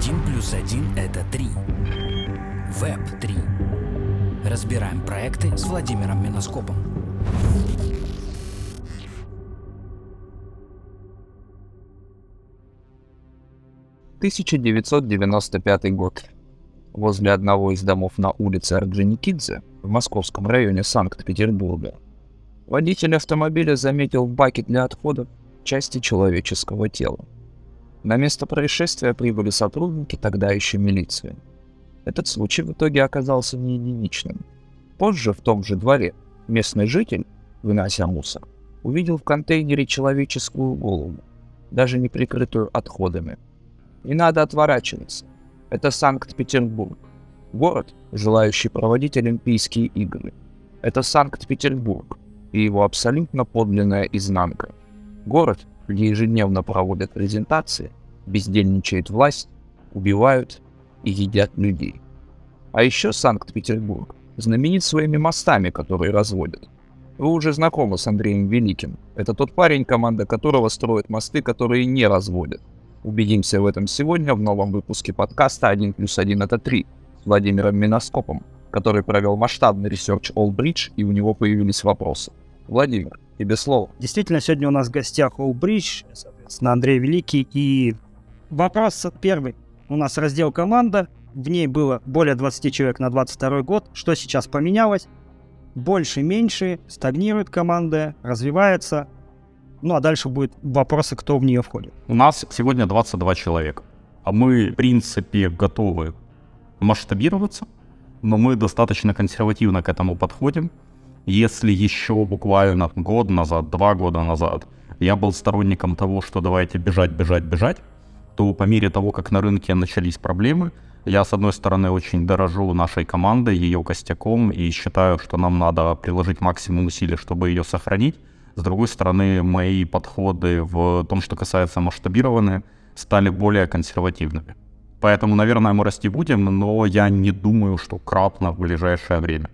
1 + 1 – это 3. Web3. Разбираем проекты с Владимиром Менаскопом. В 1995 год. Возле одного из домов на улице Орджоникидзе в московском районе Санкт-Петербурга водитель автомобиля заметил в баке для отходов части человеческого тела. На место происшествия прибыли сотрудники тогда еще милиции. Этот случай в итоге оказался не единичным. Позже в том же дворе местный житель, вынося мусор, увидел в контейнере человеческую голову, даже не прикрытую отходами. «Не надо отворачиваться. Это Санкт-Петербург. Город, желающий проводить Олимпийские игры. Это Санкт-Петербург и его абсолютно подлинная изнанка. Город, где ежедневно проводят презентации, бездельничает власть, убивают и едят людей. А еще Санкт-Петербург знаменит своими мостами, которые разводят. Вы уже знакомы с Андреем Великим. Это тот парень, команда которого строит мосты, которые не разводят. Убедимся в этом сегодня в новом выпуске подкаста 1 + 1 – это 3 с Владимиром Менаскопом, который провел масштабный ресерч Old Bridge, и у него появились вопросы. Владимир, тебе слово. Действительно, сегодня у нас в гостях Old Bridge, соответственно, Андрей Великий. И вопрос первый. У нас раздел «Команда». В ней было более 20 человек на 22 год. Что сейчас поменялось? Больше-меньше, стагнирует команда, развивается. Ну а дальше будут вопросы, кто в нее входит. У нас сегодня 22 человека. А мы, в принципе, готовы масштабироваться, но мы достаточно консервативно к этому подходим. Если еще буквально год назад, 2 года назад я был сторонником того, что давайте бежать, то по мере того, как на рынке начались проблемы, я, с одной стороны, очень дорожу нашей командой, ее костяком, и считаю, что нам надо приложить максимум усилий, чтобы ее сохранить. С другой стороны, мои подходы в том, что касается масштабирования, стали более консервативными. Поэтому, наверное, мы расти будем, но я не думаю, что кратно в ближайшее время.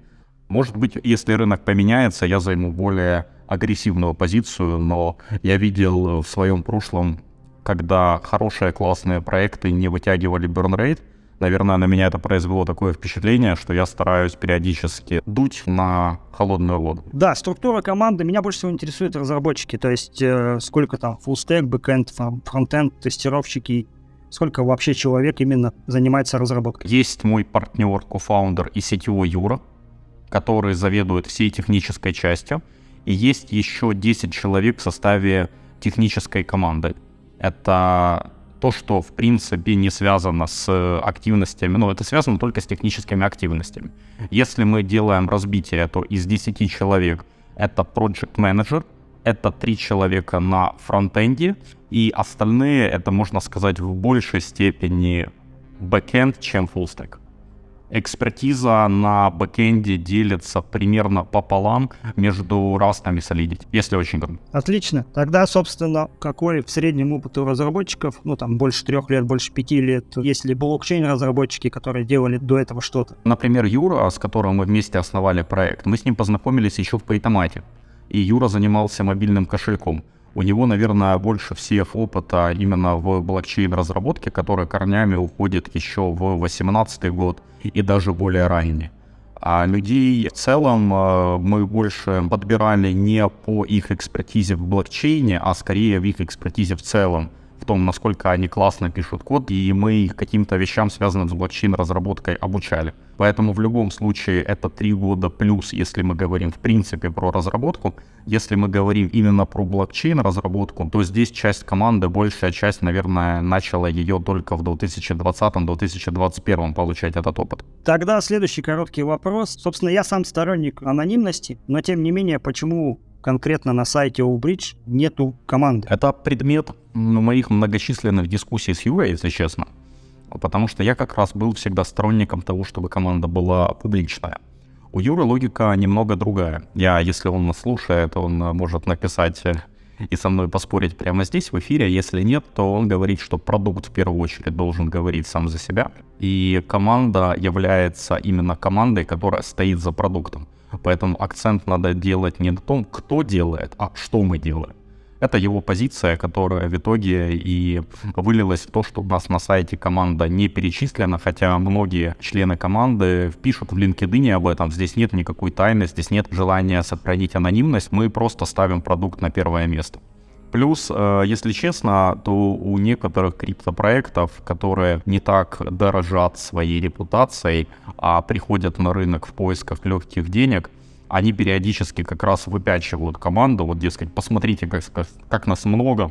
Может быть, если рынок поменяется, я займу более агрессивную позицию, но я видел в своем прошлом, когда хорошие классные проекты не вытягивали burn-rate, наверное, на меня это произвело такое впечатление, что я стараюсь периодически дуть на холодную воду. Да, структура команды. Меня больше всего интересуют разработчики. То есть, сколько там фуллстэк, бэкэнд, фронтэнд, тестировщики, сколько вообще человек именно занимается разработкой. Есть мой партнер, кофаундер и CTO Юра, который заведует всей технической частью. И есть еще 10 человек в составе технической команды. Это то, что, в принципе, не связано с активностями, но это связано только с техническими активностями. Если мы делаем разбитие, то из 10 человек это project manager, это 3 человека на фронтенде, и остальные, это, можно сказать, в большей степени бэкенд, чем фуллстэк. Экспертиза на бэкенде делится примерно пополам между растами солидить, если очень грубо. Отлично. Тогда, собственно, какой в среднем опыт у разработчиков? Ну, там, больше 3 лет, больше 5 лет. Если блокчейн-разработчики, которые делали до этого что-то. Например, Юра, с которым мы вместе основали проект, мы с ним познакомились еще в Paytomat. И Юра занимался мобильным кошельком. У него, наверное, больше всех опыта именно в блокчейн-разработке, которая корнями уходит еще в 2018 год и даже более ранний. А людей в целом мы больше подбирали не по их экспертизе в блокчейне, а скорее в их экспертизе в целом, в том, насколько они классно пишут код, и мы их каким-то вещам, связанным с блокчейн-разработкой, обучали. Поэтому в любом случае это 3 года плюс, если мы говорим в принципе про разработку. Если мы говорим именно про блокчейн-разработку, то здесь часть команды, большая часть, наверное, начала ее только в 2020-2021 получать этот опыт. Тогда следующий короткий вопрос. Собственно, я сам сторонник анонимности, но тем не менее, почему конкретно на сайте Old Bridge нету команды? Это предмет моих многочисленных дискуссий с Юрой, если честно. Потому что я как раз был всегда сторонником того, чтобы команда была публичная. У Юры логика немного другая. Если он нас слушает, он может написать и со мной поспорить прямо здесь в эфире. Если нет, то он говорит, что продукт в первую очередь должен говорить сам за себя. И команда является именно командой, которая стоит за продуктом. Поэтому акцент надо делать не на том, кто делает, а что мы делаем. Это его позиция, которая в итоге и вылилась в то, что у нас на сайте команда не перечислена, хотя многие члены команды пишут в LinkedIn об этом. Здесь нет никакой тайны, здесь нет желания сохранить анонимность, мы просто ставим продукт на первое место. Плюс, если честно, то у некоторых криптопроектов, которые не так дорожат своей репутацией, а приходят на рынок в поисках легких денег, они периодически как раз выпячивают команду, вот, дескать, посмотрите, как нас много,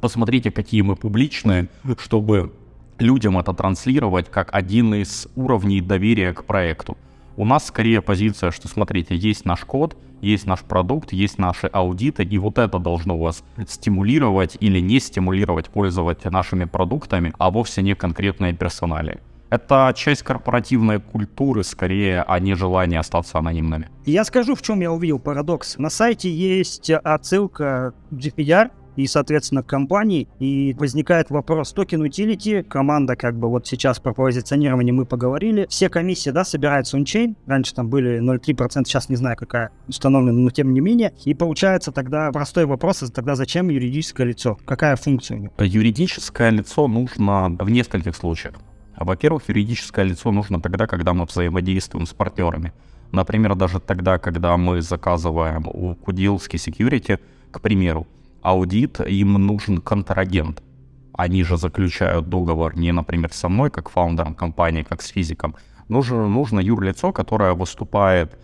посмотрите, какие мы публичные, чтобы людям это транслировать как один из уровней доверия к проекту. У нас скорее позиция, что, смотрите, есть наш код, есть наш продукт, есть наши аудиты, и вот это должно вас стимулировать или не стимулировать пользоваться нашими продуктами, а вовсе не конкретные персонали. Это часть корпоративной культуры, скорее, а не желание остаться анонимными. Я скажу, в чем я увидел парадокс. На сайте есть отсылка к GDPR и, соответственно, к компании. И возникает вопрос токен утилити. Команда как бы вот сейчас про позиционирование мы поговорили. Все комиссии, да, собираются ончейн. Раньше там были 0,3%, сейчас не знаю, какая установлена, но тем не менее. И получается тогда простой вопрос, тогда зачем юридическое лицо? Какая функция у него? Юридическое лицо нужно в нескольких случаях. Во-первых, юридическое лицо нужно тогда, когда мы взаимодействуем с партнерами. Например, даже тогда, когда мы заказываем у Kudilsky Security, к примеру, аудит, им нужен контрагент. Они же заключают договор не, например, со мной, как фаундером компании, как с физиком. Нужно юрлицо, которое выступает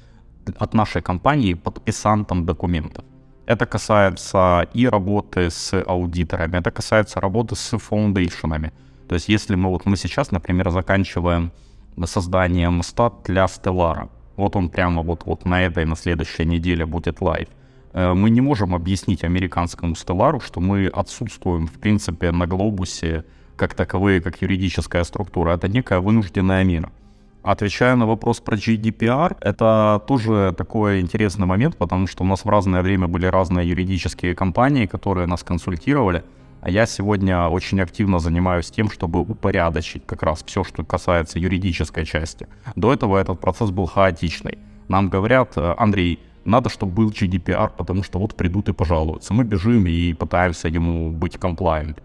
от нашей компании подписантом документов. Это касается и работы с аудиторами, это касается работы с фаундейшенами. То есть если мы сейчас, например, заканчиваем созданием стат для Stellar, вот он прямо вот на этой, на следующей неделе будет лайв, мы не можем объяснить американскому Stellar, что мы отсутствуем, в принципе, на глобусе как таковые, как юридическая структура. Это некая вынужденная мера. Отвечая на вопрос про GDPR, это тоже такой интересный момент, потому что у нас в разное время были разные юридические компании, которые нас консультировали. А я сегодня очень активно занимаюсь тем, чтобы упорядочить как раз все, что касается юридической части. До этого этот процесс был хаотичный. Нам говорят: Андрей, надо, чтобы был GDPR, потому что вот придут и пожалуются. Мы бежим и пытаемся ему быть compliant.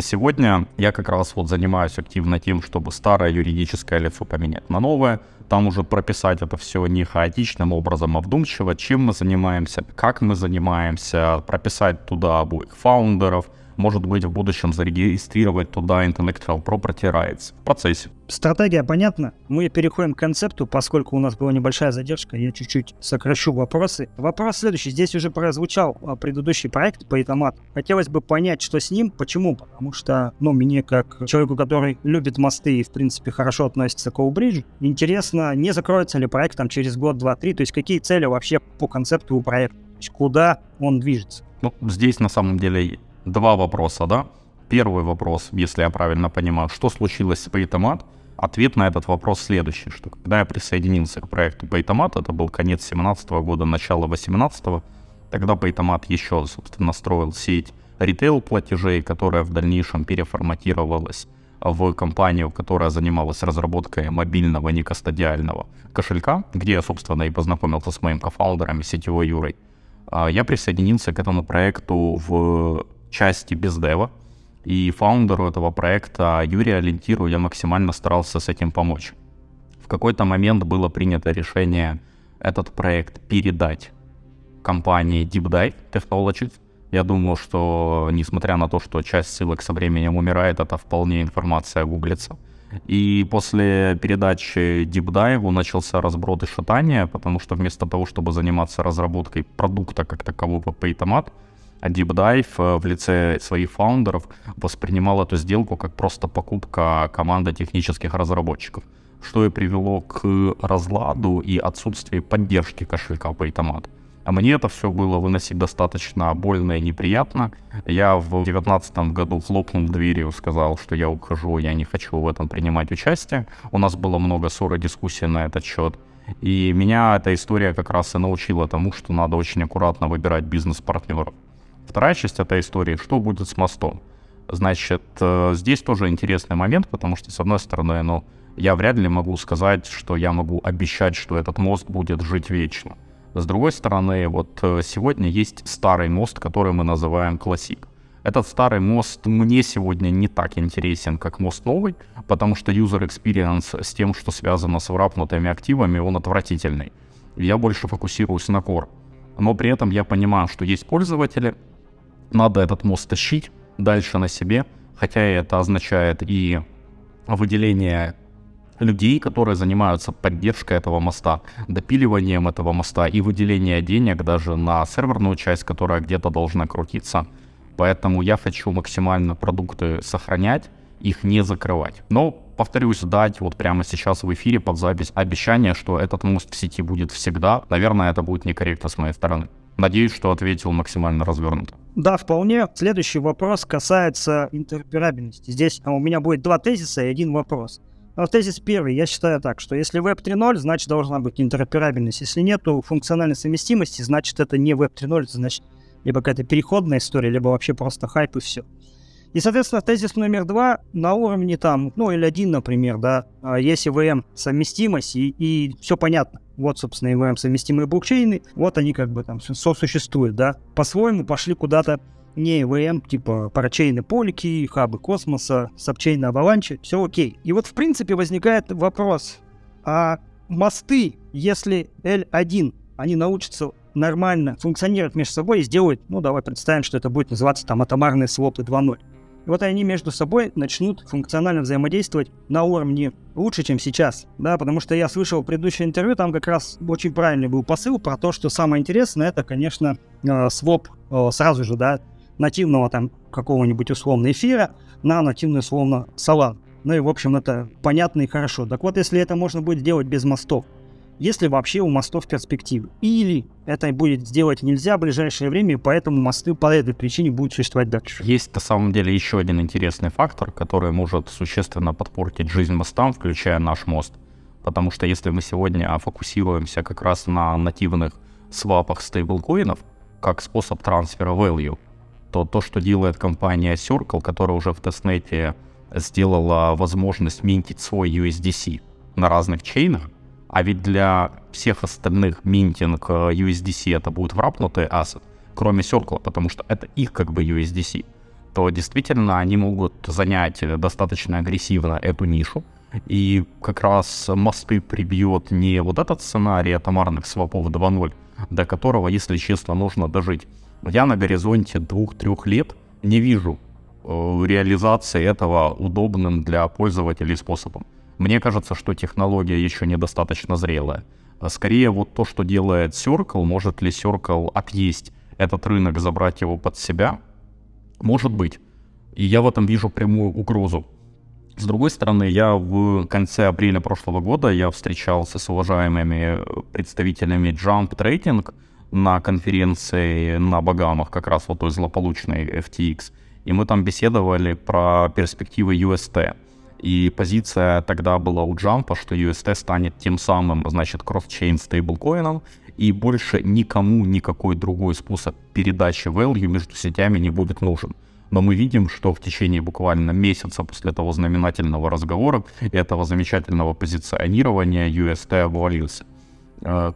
Сегодня я как раз занимаюсь активно тем, чтобы старое юридическое лицо поменять на новое. Там уже прописать это все не хаотичным образом, а вдумчиво. Чем мы занимаемся, как мы занимаемся, прописать туда обоих фаундеров. Может быть, в будущем зарегистрировать туда Intellectual Property Rights в процессе. Стратегия понятна. Мы переходим к концепту, поскольку у нас была небольшая задержка, я чуть-чуть сокращу вопросы. Вопрос следующий. Здесь уже прозвучал предыдущий проект по Itomat. Хотелось бы понять, что с ним, почему. Потому что, мне, как человеку, который любит мосты и, в принципе, хорошо относится к Old Bridge, интересно, не закроется ли проект там через год, два, три, то есть какие цели вообще по концепту у проекта, куда он движется. Здесь на самом деле два вопроса, да? Первый вопрос, если я правильно понимаю, что случилось с Paytomat? Ответ на этот вопрос следующий, что когда я присоединился к проекту Paytomat, это был конец 2017 года, начало 2018, тогда Paytomat еще, собственно, строил сеть ритейл-платежей, которая в дальнейшем переформатировалась в компанию, которая занималась разработкой мобильного некастодиального кошелька, где я, собственно, и познакомился с моим кофаундером, сетевой Юрой. Я присоединился к этому проекту в части бездева, и фаундеру этого проекта Юрия Лентиру я максимально старался с этим помочь. В какой-то момент было принято решение этот проект передать компании DeepDive Technologies. Я думал, что несмотря на то, что часть ссылок со временем умирает, это вполне информация гуглится. И после передачи DeepDive начался разброд и шатание, потому что вместо того, чтобы заниматься разработкой продукта как такового по Itomat, DeepDive в лице своих фаундеров воспринимал эту сделку как просто покупка команды технических разработчиков, что и привело к разладу и отсутствию поддержки кошелька Paytomat. А мне это все было выносить достаточно больно и неприятно. Я в 2019 году хлопнул дверью, сказал, что я ухожу, я не хочу в этом принимать участие. У нас было много ссор и дискуссий на этот счет. И меня эта история как раз и научила тому, что надо очень аккуратно выбирать бизнес-партнеров. Вторая часть этой истории, что будет с мостом. Значит, здесь тоже интересный момент, потому что, с одной стороны, я вряд ли могу сказать, что я могу обещать, что этот мост будет жить вечно. С другой стороны, вот сегодня есть старый мост, который мы называем классик. Этот старый мост мне сегодня не так интересен, как мост новый, потому что user experience с тем, что связано с врапнутыми активами, он отвратительный. Я больше фокусируюсь на core. Но при этом я понимаю, что есть пользователи, надо этот мост тащить дальше на себе, хотя это означает и выделение людей, которые занимаются поддержкой этого моста, допиливанием этого моста и выделение денег даже на серверную часть, которая где-то должна крутиться. Поэтому я хочу максимально продукты сохранять, их не закрывать. Но, повторюсь, дать вот прямо сейчас в эфире под запись обещание, что этот мост в сети будет всегда, наверное, это будет некорректно с моей стороны. Надеюсь, что ответил максимально развернуто. Да, вполне. Следующий вопрос касается интероперабельности. Здесь у меня будет два тезиса и один вопрос. Но тезис первый, я считаю так, что если Web 3.0, значит должна быть интероперабельность. Если нет функциональной совместимости, значит это не Web 3.0, значит либо какая-то переходная история, либо вообще просто хайп и все. И, соответственно, тезис номер два на уровне там, ну или один, например, да, есть EVM совместимость и все понятно. Вот, собственно, EVM совместимые блокчейны, вот они как бы там сосуществуют, да. По-своему пошли куда-то не EVM, типа парачейны полики, хабы космоса, сабчейны аваланчи, все окей. И вот, в принципе, возникает вопрос, а мосты, если L1, они научатся нормально функционировать между собой и сделают, ну, давай представим, что это будет называться там атомарные свопы 2.0. И вот они между собой начнут функционально взаимодействовать на уровне лучше, чем сейчас, да, потому что я слышал предыдущее интервью, там как раз очень правильный был посыл про то, что самое интересное, это, конечно, своп сразу же, да, нативного там какого-нибудь условно эфира на нативный условно Solana. Ну и, в общем, это понятно и хорошо. Так вот, если это можно будет делать без мостов, если вообще у мостов перспективы. Или это будет сделать нельзя в ближайшее время, и поэтому мосты по этой причине будут существовать дальше. Есть на самом деле еще один интересный фактор, который может существенно подпортить жизнь мостам, включая наш мост. Потому что если мы сегодня фокусируемся как раз на нативных свапах стейблкоинов, как способ трансфера value, то что делает компания Circle, которая уже в тестнете сделала возможность минтить свой USDC на разных чейнах, а ведь для всех остальных минтинг USDC это будет врапнутый ассет, кроме Circle, потому что это их как бы USDC, то действительно они могут занять достаточно агрессивно эту нишу, и как раз мосты прибьет не вот этот сценарий атомарных свапов 2.0, до которого, если честно, нужно дожить. Я на горизонте 2-3 лет не вижу реализации этого удобным для пользователей способом. Мне кажется, что технология еще недостаточно зрелая. Скорее, вот то, что делает Circle, может ли Circle отъесть этот рынок, забрать его под себя? Может быть. И я в этом вижу прямую угрозу. С другой стороны, я в конце апреля прошлого года я встречался с уважаемыми представителями Jump Trading на конференции на Багамах, как раз вот той злополучной FTX. И мы там беседовали про перспективы UST. И позиция тогда была у Джампа, что UST станет тем самым, значит, кросс-чейн стейблкоином, и больше никому никакой другой способ передачи value между сетями не будет нужен. Но мы видим, что в течение буквально месяца после того знаменательного разговора, этого замечательного позиционирования, UST обвалился.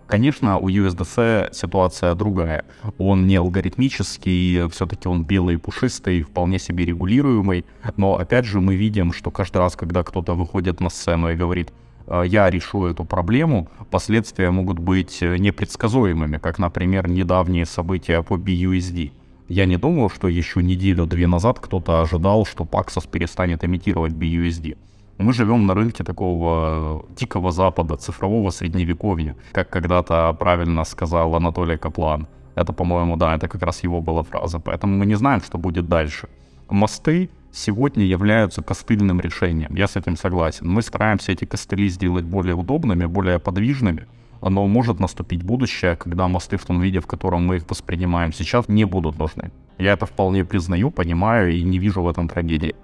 Конечно, у USDC ситуация другая. Он не алгоритмический, все-таки он белый, пушистый, вполне себе регулируемый. Но опять же мы видим, что каждый раз, когда кто-то выходит на сцену и говорит «я решу эту проблему», последствия могут быть непредсказуемыми, как, например, недавние события по BUSD. Я не думал, что еще неделю-две назад кто-то ожидал, что Paxos перестанет имитировать BUSD. Мы живем на рынке такого дикого запада, цифрового средневековья, как когда-то правильно сказал Анатолий Каплан. Это, по-моему, да, это как раз его была фраза. Поэтому мы не знаем, что будет дальше. Мосты сегодня являются костыльным решением, я с этим согласен. Мы стараемся эти костыли сделать более удобными, более подвижными. Но может наступить будущее, когда мосты в том виде, в котором мы их воспринимаем сейчас, не будут нужны. Я это вполне признаю, понимаю и не вижу в этом трагедии.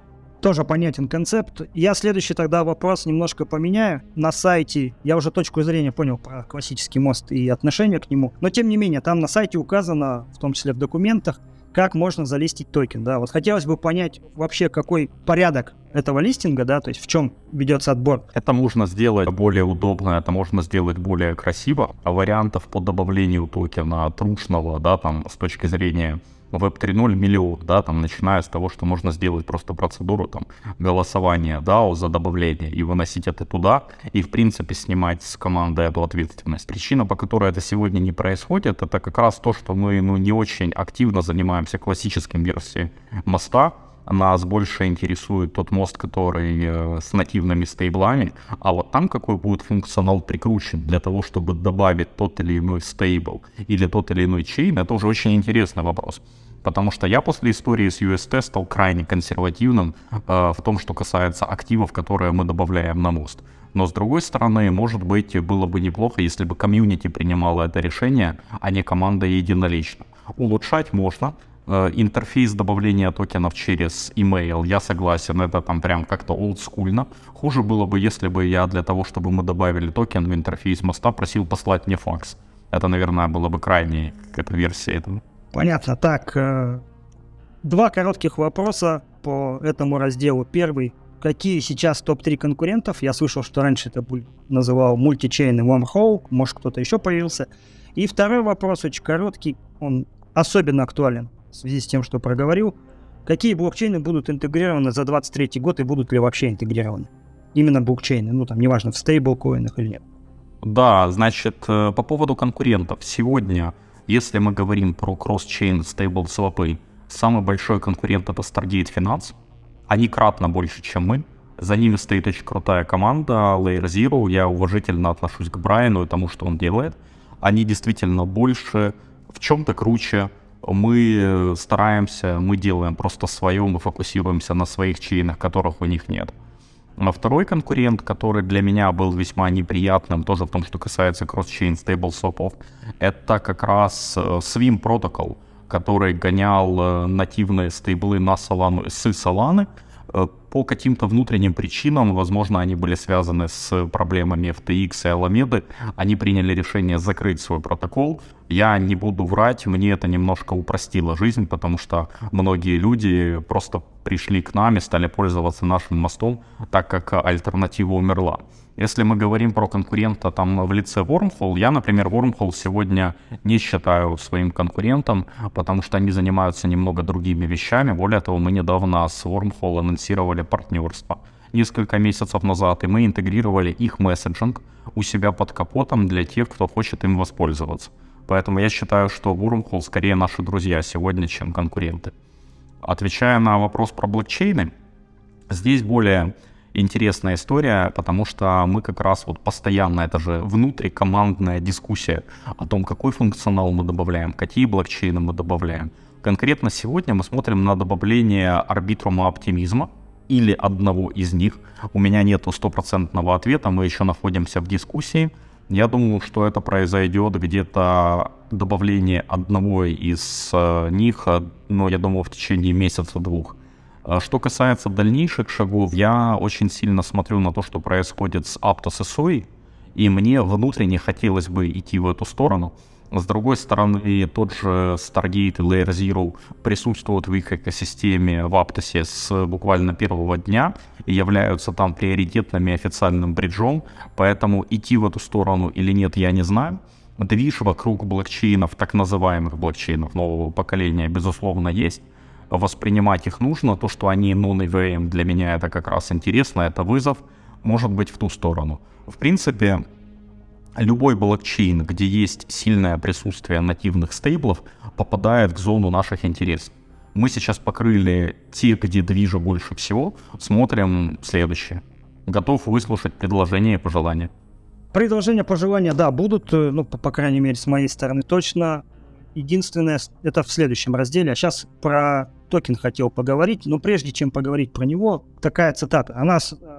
Тоже понятен концепт. Я следующий тогда вопрос немножко поменяю. На сайте, я уже точку зрения понял про классический мост и отношение к нему, но тем не менее, там на сайте указано, в том числе в документах, как можно залистить токен, да, вот хотелось бы понять вообще, какой порядок этого листинга, да, то есть в чем ведется отбор. Это можно сделать более удобно, это можно сделать более красиво, а вариантов по добавлению токена трушного, да, там, с точки зрения Web 3.0 миллион, да, там, начиная с того, что можно сделать просто процедуру, там, голосования DAO за добавление и выносить это туда, и, в принципе, снимать с команды эту ответственность. Причина, по которой это сегодня не происходит, это как раз то, что мы, не очень активно занимаемся классическим версией моста. Нас больше интересует тот мост, который с нативными стейблами, а вот там какой будет функционал прикручен для того, чтобы добавить тот или иной стейбл или тот или иной чейн, это уже очень интересный вопрос. Потому что я после истории с UST стал крайне консервативным в том, что касается активов, которые мы добавляем на мост. Но с другой стороны, может быть, было бы неплохо, если бы комьюнити принимало это решение, а не команда единолично. Улучшать можно. Интерфейс добавления токенов через email, я согласен, это там прям как-то олдскульно. Хуже было бы, если бы я для того, чтобы мы добавили токен в интерфейс моста, просил послать мне факс. Это, наверное, было бы крайней какая-то версия этого. Понятно. Так, два коротких вопроса по этому разделу. Первый. Какие сейчас топ-3 конкурентов? Я слышал, что раньше это называл мультичейн и Wormhole. Может, кто-то еще появился. И второй вопрос, очень короткий. Он особенно актуален в связи с тем, что проговорил. Какие блокчейны будут интегрированы за 2023 год и будут ли вообще интегрированы? Именно блокчейны, ну там неважно, в стейблкоинах или нет. Да, значит, по поводу конкурентов. Сегодня, если мы говорим про кросс-чейн стейбл-свапы, самый большой конкурент это Stargate Finance. Они кратно больше, чем мы. За ними стоит очень крутая команда Layer Zero. Я уважительно отношусь к Брайану и тому, что он делает. Они действительно больше, в чем-то круче. Мы стараемся, мы делаем просто свое, мы фокусируемся на своих чейнах, которых у них нет. А второй конкурент, который для меня был весьма неприятным, тоже в том, что касается кросс-чейн стейбл-свапов, это как раз Swim Protocol, который гонял нативные стейблы на Solana, с Solana. По каким-то внутренним причинам, возможно, они были связаны с проблемами FTX и Аламеды, они приняли решение закрыть свой протокол. Я не буду врать, мне это немножко упростило жизнь, потому что многие люди просто пришли к нам и стали пользоваться нашим мостом, так как альтернатива умерла. Если мы говорим про конкурента там в лице Wormhole, я, например, Wormhole сегодня не считаю своим конкурентом, потому что они занимаются немного другими вещами. Более того, мы недавно с Wormhole анонсировали партнерство несколько месяцев назад, и мы интегрировали их месседжинг у себя под капотом для тех, кто хочет им воспользоваться. Поэтому я считаю, что Wormhole скорее наши друзья сегодня, чем конкуренты. Отвечая на вопрос про блокчейны, здесь более интересная история, потому что мы как раз вот постоянно, это же внутрикомандная дискуссия о том, какой функционал мы добавляем, какие блокчейны мы добавляем. Конкретно сегодня мы смотрим на добавление арбитрума оптимизма или одного из них. У меня нету стопроцентного ответа, мы еще находимся в дискуссии. Я думаю, что это произойдет где-то добавление одного из них, но я думаю, в течение месяца-двух. Что касается дальнейших шагов, я очень сильно смотрю на то, что происходит с Aptos и Soi, и мне внутренне хотелось бы идти в эту сторону. С другой стороны, тот же Stargate и Layer Zero присутствуют в их экосистеме в Aptos с буквально первого дня и являются там приоритетными официальным бриджом, поэтому идти в эту сторону или нет, я не знаю. Движ вокруг блокчейнов, так называемых блокчейнов нового поколения, безусловно, есть. Воспринимать их нужно, то, что они non-EVM, для меня это как раз интересно, это вызов, может быть, в ту сторону. В принципе, любой блокчейн, где есть сильное присутствие нативных стейблов, попадает в зону наших интересов. Мы сейчас покрыли те, где движа больше всего, смотрим следующее. Готов выслушать предложения и пожелания. Предложения, пожелания, да, будут, ну, по крайней мере, с моей стороны точно. Единственное, это в следующем разделе. А сейчас про токен хотел поговорить, но прежде чем поговорить про него, такая цитата. Она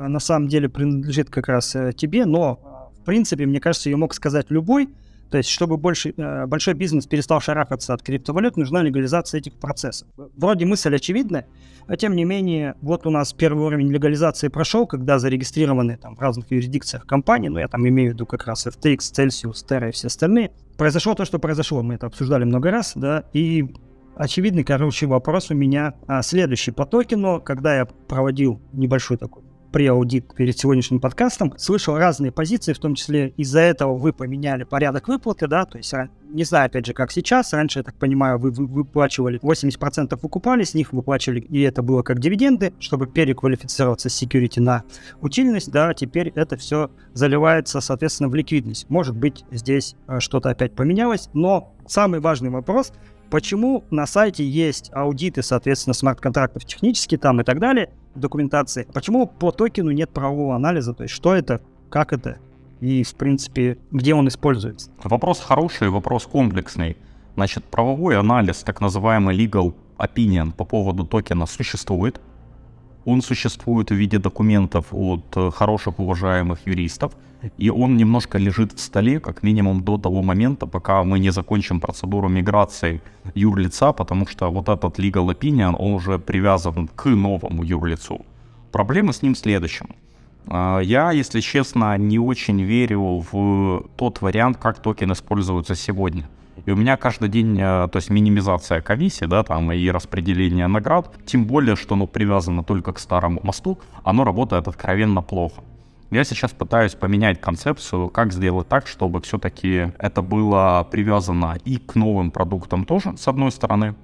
на самом деле принадлежит как раз тебе, но в принципе, мне кажется, ее мог сказать любой. То есть, чтобы большой бизнес перестал шарахаться от криптовалют, нужна легализация этих процессов. Вроде мысль очевидная, но тем не менее, вот у нас первый уровень легализации прошел, когда зарегистрированы там в разных юрисдикциях компании, ну я там имею в виду как раз FTX, Celsius, Terra и все остальные, произошло то, что произошло, мы это обсуждали много раз, да, и очевидный, короче, вопрос у меня следующий по токену. Когда я проводил небольшой такой преаудит перед сегодняшним подкастом, слышал разные позиции, в том числе из-за этого вы поменяли порядок выплаты, да, то есть не знаю, опять же, как сейчас, раньше, я так понимаю, вы выплачивали, 80% выкупали, с них выплачивали, и это было как дивиденды, чтобы переквалифицироваться с security на утильность, да, теперь это все заливается, соответственно, в ликвидность. Может быть, здесь что-то опять поменялось, но самый важный вопрос, почему на сайте есть аудиты, соответственно, смарт-контрактов технические там и так далее, документации. Почему по токену нет правового анализа? То есть что это, как это и, в принципе, где он используется? Вопрос хороший, вопрос комплексный. Значит, правовой анализ, так называемый legal opinion по поводу токена существует. Он существует в виде документов от хороших, уважаемых юристов. И он немножко лежит в столе, как минимум до того момента, пока мы не закончим процедуру миграции юрлица, потому что вот этот legal opinion, он уже привязан к новому юрлицу. Проблема с ним в следующем. Я, если честно, не очень верю в тот вариант, как токены используются сегодня. И у меня каждый день, то есть минимизация комиссии, да, там и распределение наград, тем более, что оно привязано только к старому мосту, оно работает откровенно плохо. Я сейчас пытаюсь поменять концепцию, как сделать так, чтобы все-таки это было привязано и к новым продуктам тоже, с одной стороны.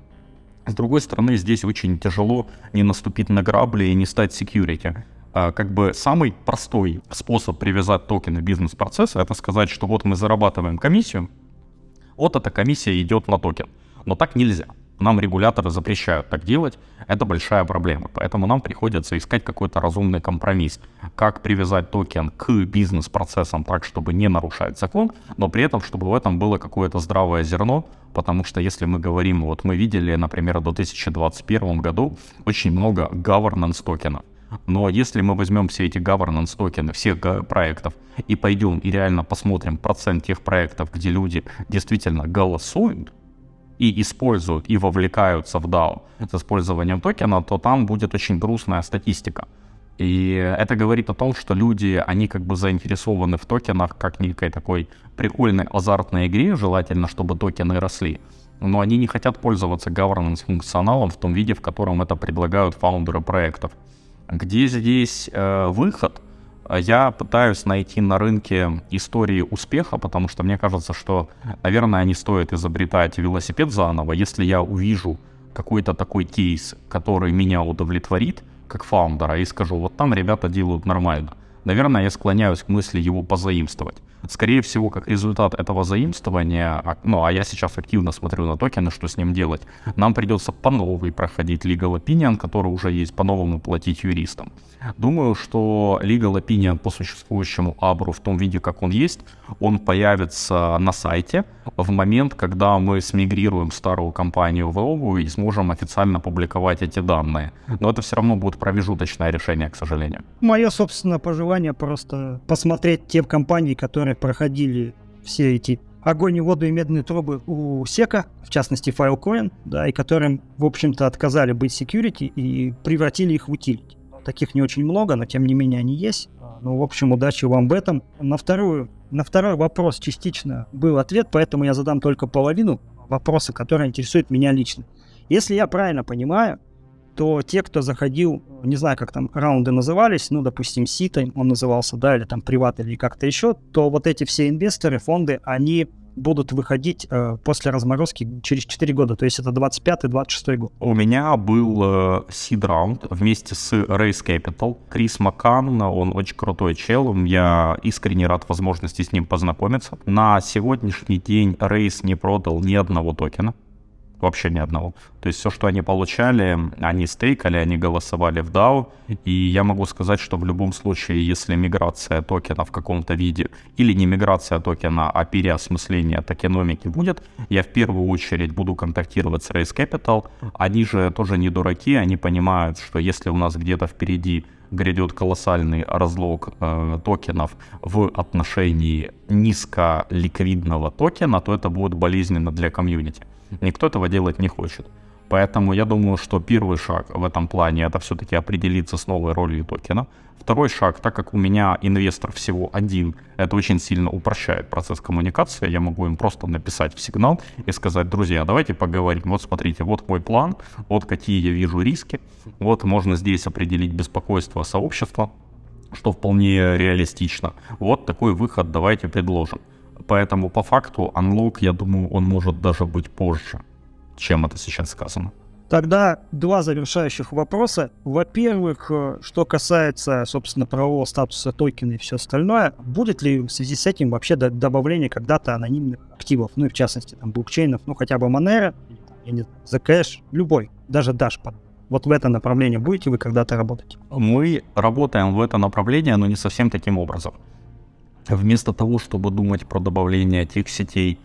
С другой стороны, здесь очень тяжело не наступить на грабли и не стать security. Как бы самый простой способ привязать токены бизнес-процесса, это сказать, что вот мы зарабатываем комиссию, вот эта комиссия идет на токен. Но так нельзя. Нам регуляторы запрещают так делать, это большая проблема. Поэтому нам приходится искать какой-то разумный компромисс. Как привязать токен к бизнес-процессам так, чтобы не нарушать закон, но при этом, чтобы в этом было какое-то здравое зерно. Потому что если мы говорим, вот мы видели, например, в 2021 году очень много governance токенов. Но если мы возьмем все эти governance токены всех проектов и пойдем и реально посмотрим процент тех проектов, где люди действительно голосуют, и используют, и вовлекаются в DAO с использованием токена, то там будет очень грустная статистика. И это говорит о том, что люди, они как бы заинтересованы в токенах, как некой такой прикольной азартной игре, желательно, чтобы токены росли. Но они не хотят пользоваться governance-функционалом в том виде, в котором это предлагают фаундеры проектов. Где здесь выход? Я пытаюсь найти на рынке истории успеха, потому что мне кажется, что, наверное, не стоит изобретать велосипед заново. Если я увижу какой-то такой кейс, который меня удовлетворит, как фаундера, и скажу, вот там ребята делают нормально, наверное, я склоняюсь к мысли его позаимствовать. Скорее всего, как результат этого заимствования, ну, а я сейчас активно смотрю на токены, что с ним делать, нам придется по новой проходить legal opinion, который уже есть, по-новому платить юристам. Думаю, что legal opinion по существующему абру в том виде, как он есть, он появится на сайте в момент, когда мы смигрируем старую компанию в новую и сможем официально публиковать эти данные. Но это все равно будет промежуточное решение, к сожалению. Мое, собственно, пожелание просто посмотреть те компании, которые проходили все эти огонь и воду и медные трубы у Сека, в частности Filecoin, да, и которым, в общем-то, отказали быть security и превратили их в утилити. Таких не очень много, но тем не менее они есть. Ну, в общем, удачи вам в этом. На второй вопрос частично был ответ, поэтому я задам только половину вопроса, который интересует меня лично. Если я правильно понимаю, то те, кто заходил, не знаю, как там раунды назывались, ну, допустим, Сита он назывался, да, или там Приват, или как-то еще, то вот эти все инвесторы, фонды, они будут выходить после разморозки через 4 года, то есть это 25-26 год. У меня был сид-раунд вместе с Race Capital. Крис Маккан, он очень крутой чел, я искренне рад возможности с ним познакомиться. На сегодняшний день Race не продал ни одного токена. Вообще ни одного. То есть все, что они получали, они стейкали, они голосовали в DAO. И я могу сказать, что в любом случае, если миграция токена в каком-то виде, или не миграция токена, а переосмысление токеномики будет, я в первую очередь буду контактировать с Race Capital. Они же тоже не дураки, они понимают, что если у нас где-то впереди грядет колоссальный разлог токенов в отношении низколиквидного токена, то это будет болезненно для комьюнити. Никто этого делать не хочет. Поэтому я думаю, что первый шаг в этом плане — это все-таки определиться с новой ролью токена. Второй шаг, так как у меня инвестор всего один, это очень сильно упрощает процесс коммуникации. Я могу им просто написать в сигнал и сказать: друзья, давайте поговорим, вот смотрите, вот мой план, вот какие я вижу риски, вот можно здесь определить беспокойство сообщества, что вполне реалистично, вот такой выход давайте предложим. Поэтому по факту анлок, я думаю, он может даже быть позже, чем это сейчас сказано. Тогда два завершающих вопроса. Во-первых, что касается, собственно, правового статуса токена и все остальное, будет ли в связи с этим вообще добавление когда-то анонимных активов, ну и в частности там блокчейнов, ну хотя бы Monero, Zcash, любой, даже Dash под. Вот в это направление будете вы когда-то работать? Мы работаем в это направление, но не совсем таким образом. Вместо того, чтобы думать про добавление тех сетей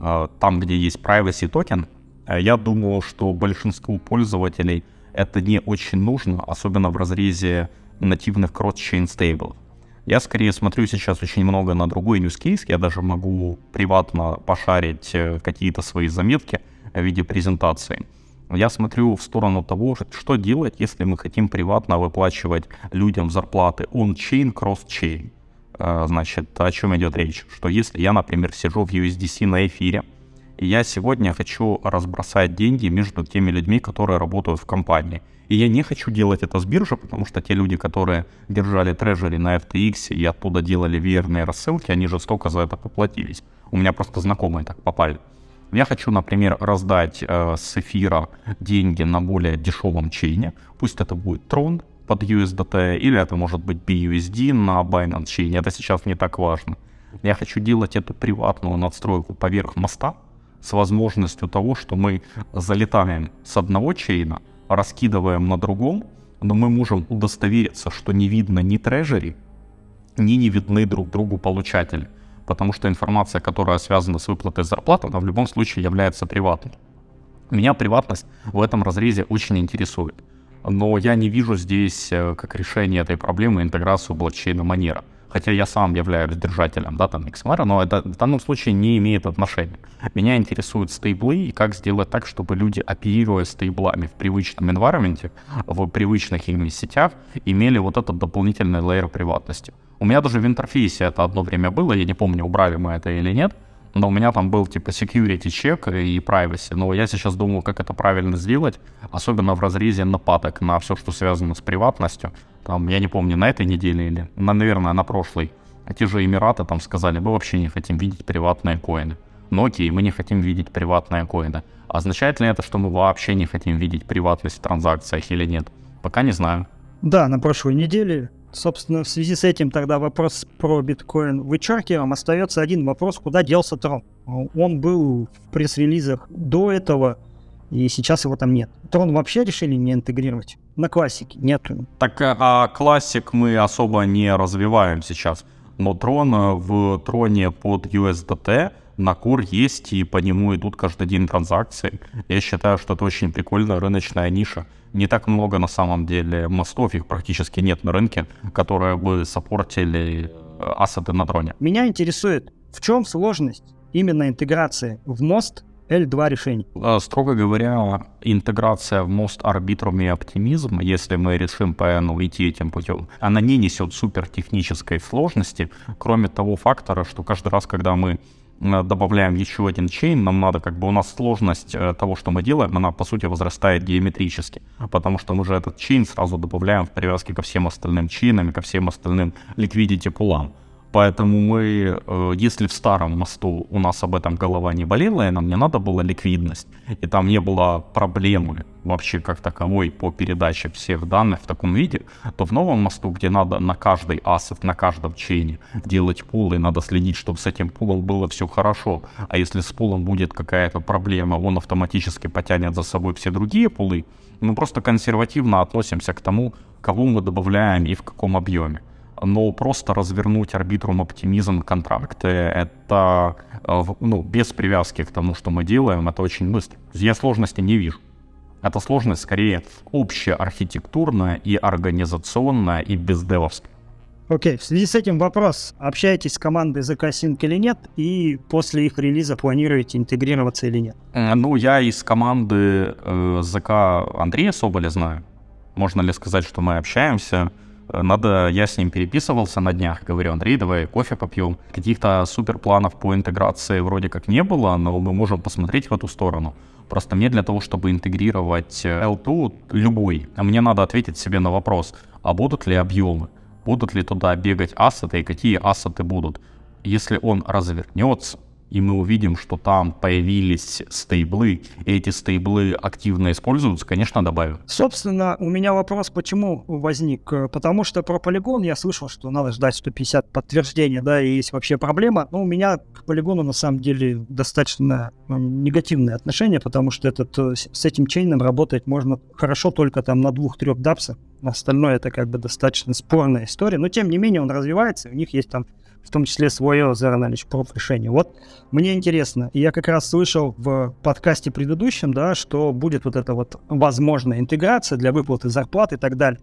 там, где есть privacy токен, я думаю, что большинству пользователей это не очень нужно, особенно в разрезе нативных cross-chain стейблов. Я скорее смотрю сейчас очень много на другой use case, я даже могу приватно пошарить какие-то свои заметки в виде презентации. Я смотрю в сторону того, что делать, если мы хотим приватно выплачивать людям зарплаты on-chain, cross-chain. Значит, о чем идет речь? Что если я, например, сижу в USDC на эфире, и я сегодня хочу разбросать деньги между теми людьми, которые работают в компании. И я не хочу делать это с биржи, потому что те люди, которые держали трежери на FTX и оттуда делали верные рассылки, они жестоко за это поплатились. У меня просто знакомые так попали. Я хочу, например, раздать с эфира деньги на более дешевом чейне. Пусть это будет Tron под USDT, или это может быть BUSD на Binance чейне. Это сейчас не так важно. Я хочу делать эту приватную надстройку поверх моста с возможностью того, что мы залетаем с одного чейна, раскидываем на другом, но мы можем удостовериться, что не видно ни трежери, ни не видны друг другу получатели. Потому что информация, которая связана с выплатой зарплаты, она в любом случае является приватной. Меня приватность в этом разрезе очень интересует. Но я не вижу здесь как решение этой проблемы интеграцию блокчейна Monero. Хотя я сам являюсь держателем, да, там XMR, но это в данном случае не имеет отношения. Меня интересуют стейблы и как сделать так, чтобы люди, оперируя стейблами в привычном environment, в привычных ими сетях, имели вот этот дополнительный лейер приватности. У меня даже в интерфейсе это одно время было, я не помню, убрали мы это или нет, но у меня там был типа security check и privacy, но я сейчас думаю, как это правильно сделать, особенно в разрезе нападок на все, что связано с приватностью. Там, я не помню, на этой неделе или, наверное, на прошлой, те же Эмираты там сказали: мы вообще не хотим видеть приватные коины. Ну окей, мы не хотим видеть приватные коины. Означает ли это, что мы вообще не хотим видеть приватность в транзакциях или нет? Пока не знаю. Да, на прошлой неделе. Собственно, в связи с этим тогда вопрос про биткоин вычеркиваем. Остается один вопрос: куда делся Tron? Он был в пресс-релизах до этого, и сейчас его там нет. Tron вообще решили не интегрировать? На классике нету. Так, а классик мы особо не развиваем сейчас. Но Tron в Троне под USDT на кур есть, и по нему идут каждый день транзакции. Я считаю, что это очень прикольная рыночная ниша. Не так много на самом деле мостов, их практически нет на рынке, которые бы саппортили ассеты на Троне. Меня интересует, в чем сложность именно интеграции в мост L2 решений? Строго говоря, интеграция в мост Arbitrum и Optimism, если мы решим PN уйти этим путем, она не несет супертехнической сложности, кроме того фактора, что каждый раз, когда мы добавляем еще один чейн, нам надо, как бы, у нас сложность того, что мы делаем, она по сути возрастает геометрически, потому что мы же этот чейн сразу добавляем в привязке ко всем остальным чейнам, ко всем остальным ликвидити пулам. Поэтому мы, если в старом мосту у нас об этом голова не болела, и нам не надо была ликвидность, и там не было проблемы вообще как таковой по передаче всех данных в таком виде, то в новом мосту, где надо на каждый ассет, на каждом чейне делать пул, и надо следить, чтобы с этим пулом было все хорошо, а если с пулом будет какая-то проблема, он автоматически потянет за собой все другие пулы, мы просто консервативно относимся к тому, кого мы добавляем и в каком объеме. Но просто развернуть Arbitrum Optimism контракты, это, ну, без привязки к тому, что мы делаем, это очень быстро. Я сложности не вижу. Эта сложность скорее общая, архитектурная и организационная, и бездевовская. Окей, в связи с этим вопрос. Общаетесь с командой за кассинг или нет? И после их релиза планируете интегрироваться или нет? Ну, я из команды ЗК Андрея Соболя знаю. Можно ли сказать, что мы общаемся? Я с ним переписывался на днях, говорю: Андрей, давай кофе попьем. Каких-то суперпланов по интеграции вроде как не было, но мы можем посмотреть в эту сторону. Просто мне для того, чтобы интегрировать L2 любой, мне надо ответить себе на вопрос, а будут ли объемы, будут ли туда бегать ассеты и какие ассеты будут. Если он развернется, и мы увидим, что там появились стейблы, и эти стейблы активно используются, конечно, добавим. Собственно, у меня вопрос, почему возник? Потому что про полигон я слышал, что надо ждать 150 подтверждений, да, и есть вообще проблема. Но у меня к полигону, на самом деле, достаточно негативное отношение, потому что с этим чейном работать можно хорошо только там на 2-3 дапсах. Остальное это как бы достаточно спорная история. Но, тем не менее, он развивается, у них есть там в том числе свое Zero Knowledge Proof решение. Вот мне интересно, я как раз слышал в подкасте предыдущем, да, что будет вот эта вот возможная интеграция для выплаты зарплат и так далее.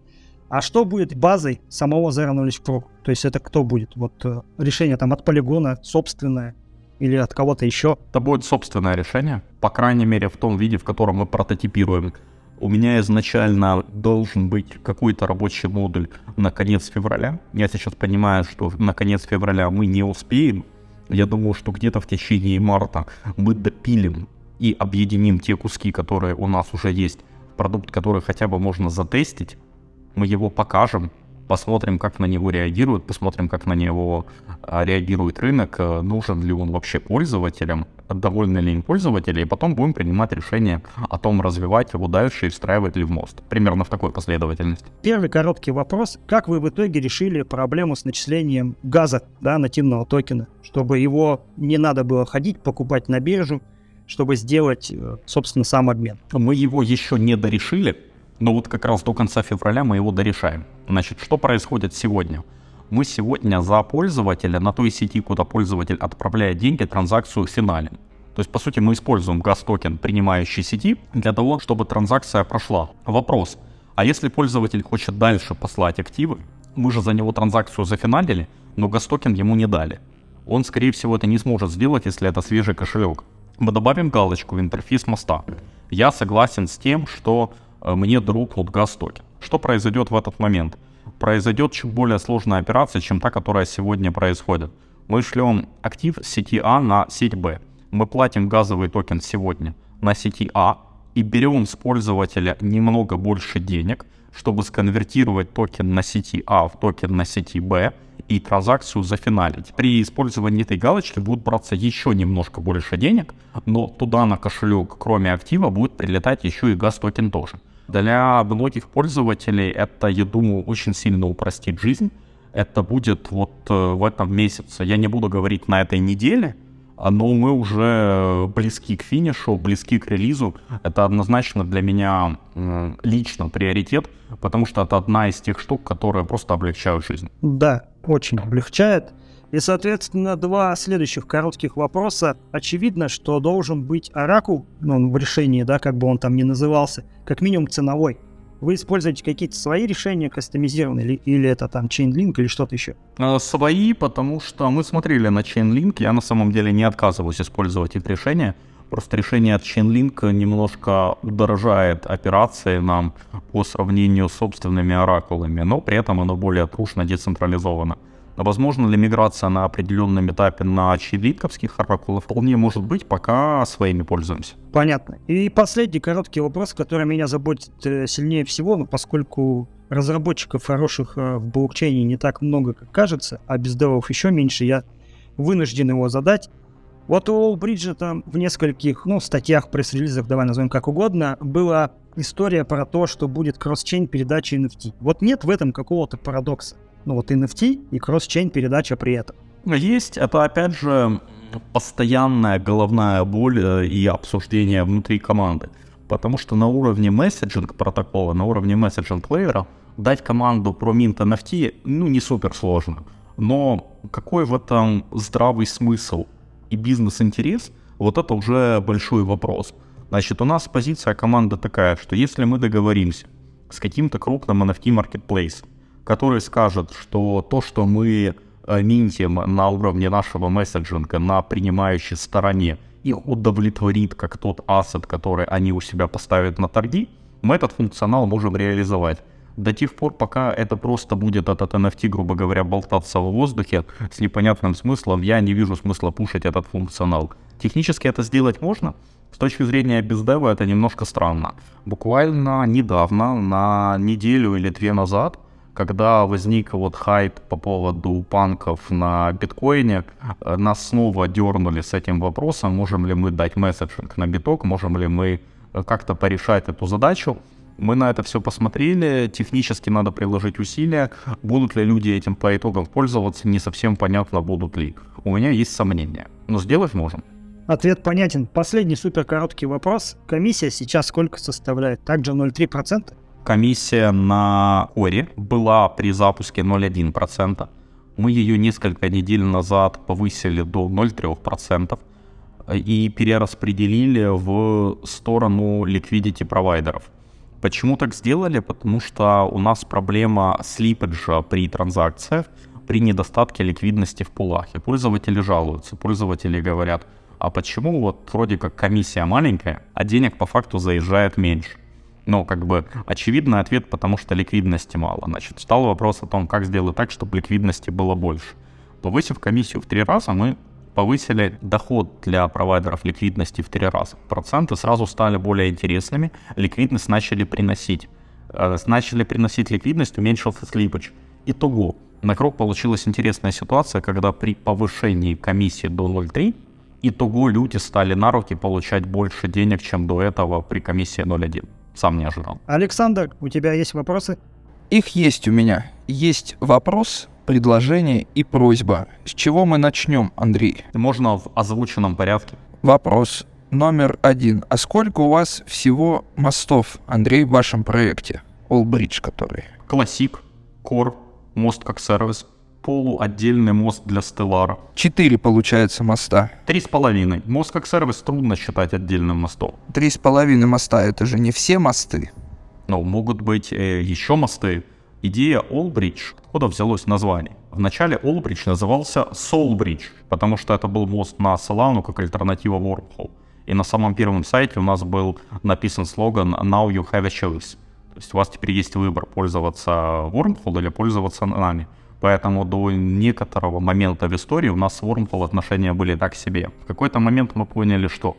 А что будет базой самого Zero Knowledge Proof? То есть это кто будет? Вот решение там от полигона собственное или от кого-то еще? Это будет собственное решение, по крайней мере в том виде, в котором мы прототипируем. У меня изначально должен быть какой-то рабочий модуль на конец февраля. Я сейчас понимаю, что на конец февраля мы не успеем. Я думаю, что где-то в течение марта мы допилим и объединим те куски, которые у нас уже есть. Продукт, который хотя бы можно затестить. Мы его покажем, посмотрим, как на него реагируют, посмотрим, как на него реагирует рынок, нужен ли он вообще пользователям, довольны ли им пользователи, и потом будем принимать решение о том, развивать его дальше и встраивать ли в мост. Примерно в такой последовательности. Первый короткий вопрос. Как вы в итоге решили проблему с начислением газа, да, нативного токена, чтобы его не надо было ходить, покупать на биржу, чтобы сделать, собственно, сам обмен? Мы его еще не дорешили, но вот как раз до конца февраля мы его дорешаем. Значит, что происходит сегодня? Мы сегодня за пользователя на той сети, куда пользователь отправляет деньги, транзакцию финалим. То есть, по сути, мы используем газ-токен принимающей сети для того, чтобы транзакция прошла. Вопрос, а если пользователь хочет дальше послать активы, мы же за него транзакцию зафиналили, но газ-токен ему не дали. Он, скорее всего, это не сможет сделать, если это свежий кошелек. Мы добавим галочку в интерфейс моста. Я согласен с тем, что мне дропнут газ-токен. Что произойдет в этот момент? Произойдет чуть более сложная операция, чем та, которая сегодня происходит. Мы шлем актив с сети А на сеть Б. Мы платим газовый токен сегодня на сети А и берем с пользователя немного больше денег, чтобы сконвертировать токен на сети А в токен на сети Б и транзакцию зафиналить. При использовании этой галочки будут браться еще немножко больше денег, но туда на кошелек, кроме актива, будет прилетать еще и газ-токен тоже. Для многих пользователей это, я думаю, очень сильно упростит жизнь. Это будет вот в этом месяце. Я не буду говорить на этой неделе, но мы уже близки к финишу, близки к релизу. Это однозначно для меня лично приоритет, потому что это одна из тех штук, которые просто облегчают жизнь. Да, очень облегчает. И, соответственно, два следующих коротких вопроса. Очевидно, что должен быть оракул, ну, в решении, да, как бы он там ни назывался, как минимум ценовой. Вы используете какие-то свои решения кастомизированные, или это там Chainlink, или что-то еще? Свои, потому что мы смотрели на Chainlink, я на самом деле не отказываюсь использовать их решения. Просто решение от Chainlink немножко удорожает операции нам по сравнению с собственными оракулами, но при этом оно более трушно децентрализовано. Возможно ли миграция на определенном этапе на чайлинковских оракулов? Вполне может быть, пока своими пользуемся. Понятно. И последний короткий вопрос, который меня заботит сильнее всего, поскольку разработчиков хороших в блокчейне не так много, как кажется, а бездевов еще меньше, я вынужден его задать. Вот у Old Bridge там в нескольких, статьях, пресс-релизах, давай назовем как угодно, была история про то, что будет кросс-чейн передача NFT. Вот нет в этом какого-то парадокса? NFT и кросс-чейн передача при этом. Есть, это опять же постоянная головная боль и обсуждение внутри команды. Потому что на уровне месседжинг протокола, на уровне месседжинг лейера дать команду про Mint NFT не супер сложно. Но какой в этом здравый смысл и бизнес-интерес, вот это уже большой вопрос. Значит, у нас позиция команды такая, что если мы договоримся с каким-то крупным NFT-маркетплейсом, который скажет, что то, что мы минтим на уровне нашего месседжинга на принимающей стороне, их удовлетворит как тот ассет, который они у себя поставят на торги, мы этот функционал можем реализовать. До тех пор, пока это просто будет этот NFT, грубо говоря, болтаться в воздухе с непонятным смыслом, я не вижу смысла пушить этот функционал. Технически это сделать можно. С точки зрения бездева это немножко странно. Буквально недавно, на неделю или две назад, когда возник вот хайп по поводу панков на биткоине, нас снова дернули с этим вопросом, можем ли мы дать месседжинг на биток, можем ли мы как-то порешать эту задачу. Мы на это все посмотрели, технически надо приложить усилия. Будут ли люди этим по итогам пользоваться, не совсем понятно, будут ли. У меня есть сомнения, но сделать можем. Ответ понятен. Последний супер короткий вопрос. Комиссия сейчас сколько составляет? Также 0,3%? Комиссия на Ори была при запуске 0,1%. Мы ее несколько недель назад повысили до 0,3%. И перераспределили в сторону ликвидити-провайдеров. Почему так сделали? Потому что у нас проблема слиппеджа при транзакциях, при недостатке ликвидности в пулах. И пользователи жалуются, пользователи говорят, а почему вот вроде как комиссия маленькая, а денег по факту заезжает меньше? Ну, как бы очевидный ответ, потому что ликвидности мало. Значит, встал вопрос о том, как сделать так, чтобы ликвидности было больше. Повысив комиссию в 3 раза, мы повысили доход для провайдеров ликвидности в 3 раза. Проценты сразу стали более интересными, ликвидность начали приносить. Начали приносить ликвидность, уменьшился слиппедж. Итого, на круг получилась интересная ситуация, когда при повышении комиссии до 0,3, итого люди стали на руки получать больше денег, чем до этого при комиссии 0,1. Сам не ожидал. Александр, у тебя есть вопросы? Их есть у меня. Есть вопрос, предложение и просьба. С чего мы начнем, Андрей? Можно в озвученном порядке. Вопрос номер 1. А сколько у вас всего мостов, Андрей, в вашем проекте? Old Bridge, который? Классик, Core, мост как сервис, полуотдельный мост для Stellar. 4, получается, моста. 3,5. Мост как сервис трудно считать отдельным мостом. 3,5 моста, это же не все мосты. Но могут быть еще мосты. Идея Allbridge, откуда взялось название? Вначале Allbridge назывался Soulbridge, потому что это был мост на Solana как альтернатива Wormhole. И на самом первом сайте у нас был написан слоган «Now you have a choice». То есть у вас теперь есть выбор, пользоваться Wormhole или пользоваться нами. Поэтому до некоторого момента в истории у нас с Wormhole отношения были так себе. В какой-то момент мы поняли, что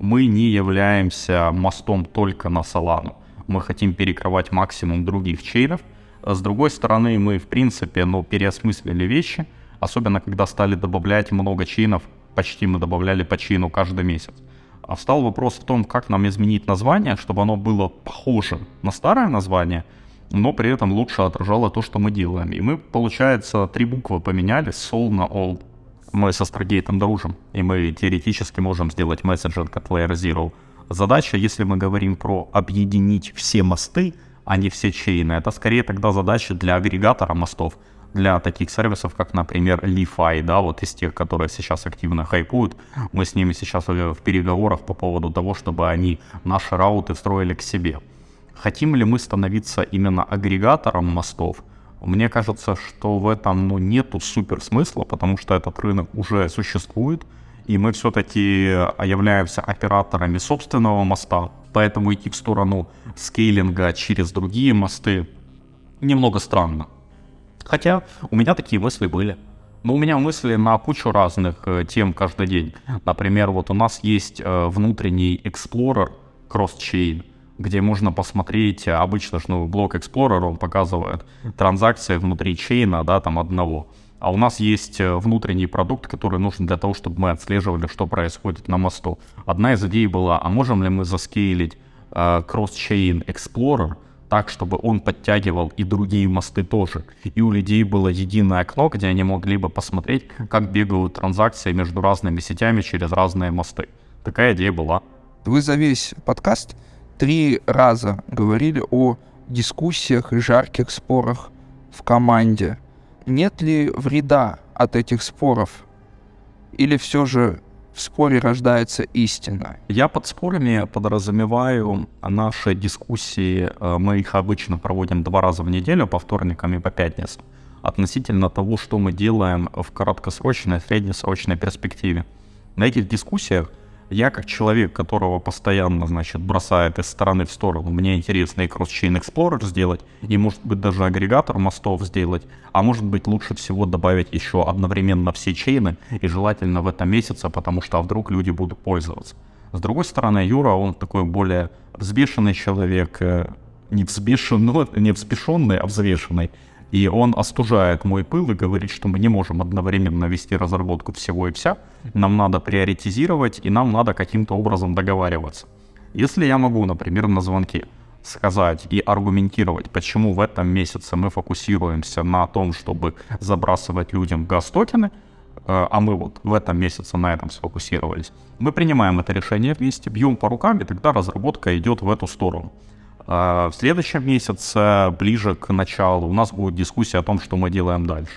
мы не являемся мостом только на Solana. Мы хотим перекрывать максимум других чейнов. С другой стороны, мы, в принципе, переосмыслили вещи, особенно когда стали добавлять много чейнов, почти мы добавляли по чейну каждый месяц. А встал вопрос в том, как нам изменить название, чтобы оно было похоже на старое название, но при этом лучше отражало то, что мы делаем. И мы, получается, 3 буквы поменяли, с Sol на Old. Мы со Stargate'ом дружим, и мы теоретически можем сделать месседжинг от Layer Zero. Задача, если мы говорим про объединить все мосты, а не все чейны, это скорее тогда задача для агрегатора мостов, для таких сервисов, как, например, LeFi, да, вот из тех, которые сейчас активно хайпуют. Мы с ними сейчас в переговорах по поводу того, чтобы они наши рауты строили к себе. Хотим ли мы становиться именно агрегатором мостов? Мне кажется, что в этом нету супер смысла, потому что этот рынок уже существует, и мы все-таки являемся операторами собственного моста, поэтому идти в сторону скейлинга через другие мосты немного странно. Хотя у меня такие мысли были. Но у меня мысли на кучу разных тем каждый день. Например, вот у нас есть внутренний Explorer CrossChain, где можно посмотреть, обычно же блок Explorer, он показывает транзакции внутри чейна, да, там одного. А у нас есть внутренний продукт, который нужен для того, чтобы мы отслеживали, что происходит на мосту. Одна из идей была, а можем ли мы заскейлить Cross-Chain Explorer так, чтобы он подтягивал и другие мосты тоже. И у людей было единое окно, где они могли бы посмотреть, как бегают транзакции между разными сетями через разные мосты. Такая идея была. Вы за весь подкаст 3 раза говорили о дискуссиях и жарких спорах в команде. Нет ли вреда от этих споров? Или все же в споре рождается истина. Я под спорами подразумеваю наши дискуссии, мы их обычно проводим 2 раза в неделю, по вторникам и по пятницам, относительно того, что мы делаем в краткосрочной, среднесрочной перспективе. На этих дискуссиях я, как человек, которого постоянно, бросает из стороны в сторону, мне интересно и Cross-Chain Explorer сделать, и, может быть, даже агрегатор мостов сделать, а может быть, лучше всего добавить еще одновременно все чейны, и желательно в этом месяце, потому что вдруг люди будут пользоваться. С другой стороны, Юра, он такой более взвешенный человек, не взбешенный, а взвешенный, и он остужает мой пыл и говорит, что мы не можем одновременно вести разработку всего и вся. Нам надо приоритизировать, и нам надо каким-то образом договариваться. Если я могу, например, на звонке сказать и аргументировать, почему в этом месяце мы фокусируемся на том, чтобы забрасывать людям газ-токены, а мы вот в этом месяце на этом сфокусировались, мы принимаем это решение вместе, бьем по рукам, и тогда разработка идет в эту сторону. В следующем месяце, ближе к началу, у нас будет дискуссия о том, что мы делаем дальше.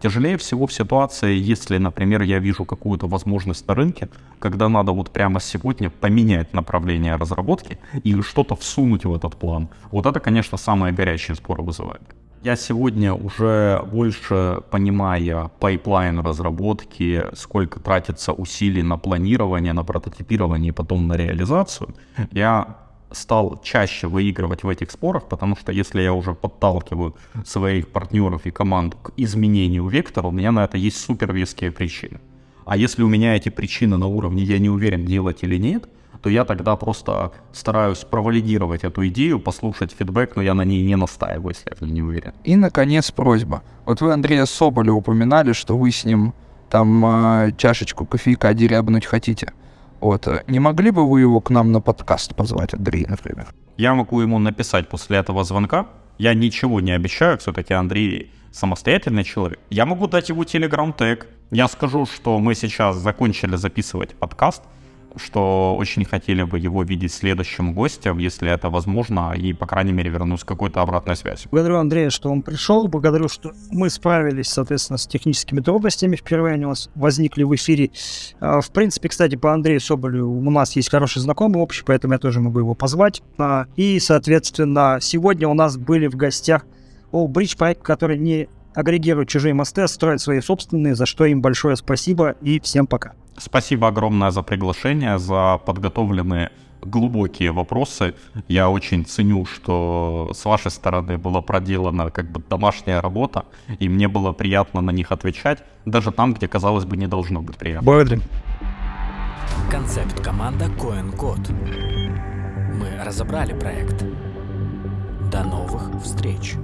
Тяжелее всего в ситуации, если, например, я вижу какую-то возможность на рынке, когда надо вот прямо сегодня поменять направление разработки и что-то всунуть в этот план. Вот это, конечно, самые горячие споры вызывает. Я сегодня уже больше понимаю пайплайн разработки, сколько тратится усилий на планирование, на прототипирование и потом на реализацию, я стал чаще выигрывать в этих спорах, потому что если я уже подталкиваю своих партнеров и команд к изменению вектора, у меня на это есть супер веские причины. А если у меня эти причины на уровне «я не уверен, делать или нет», то я тогда просто стараюсь провалидировать эту идею, послушать фидбэк, но я на ней не настаиваю, если я не уверен. И, наконец, просьба. Вот вы Андрея Соболя упоминали, что вы с ним там чашечку кофейка дерябнуть хотите. Вот. Не могли бы вы его к нам на подкаст позвать, Андрей, например? Я могу ему написать после этого звонка. Я ничего не обещаю, все-таки Андрей самостоятельный человек. Я могу дать его телеграм-тег. Я скажу, что мы сейчас закончили записывать подкаст, что очень хотели бы его видеть следующим гостем, если это возможно, и, по крайней мере, вернусь к какой-то обратной связи. Благодарю Андрея, что он пришел. Благодарю, что мы справились, соответственно, с техническими трудностями. Впервые они у нас возникли в эфире. В принципе, кстати, по Андрею Соболю у нас есть хороший знакомый общий, поэтому я тоже могу его позвать. И, соответственно, сегодня у нас были в гостях Old Bridge, проект, который не агрегирует чужие мосты, а строит свои собственные, за что им большое спасибо и всем пока. Спасибо огромное за приглашение, за подготовленные глубокие вопросы. Я очень ценю, что с вашей стороны была проделана домашняя работа, и мне было приятно на них отвечать, даже там, где, казалось бы, не должно быть приятно. Благодарим. Концепт-команда CoinCode. Мы разобрали проект. До новых встреч.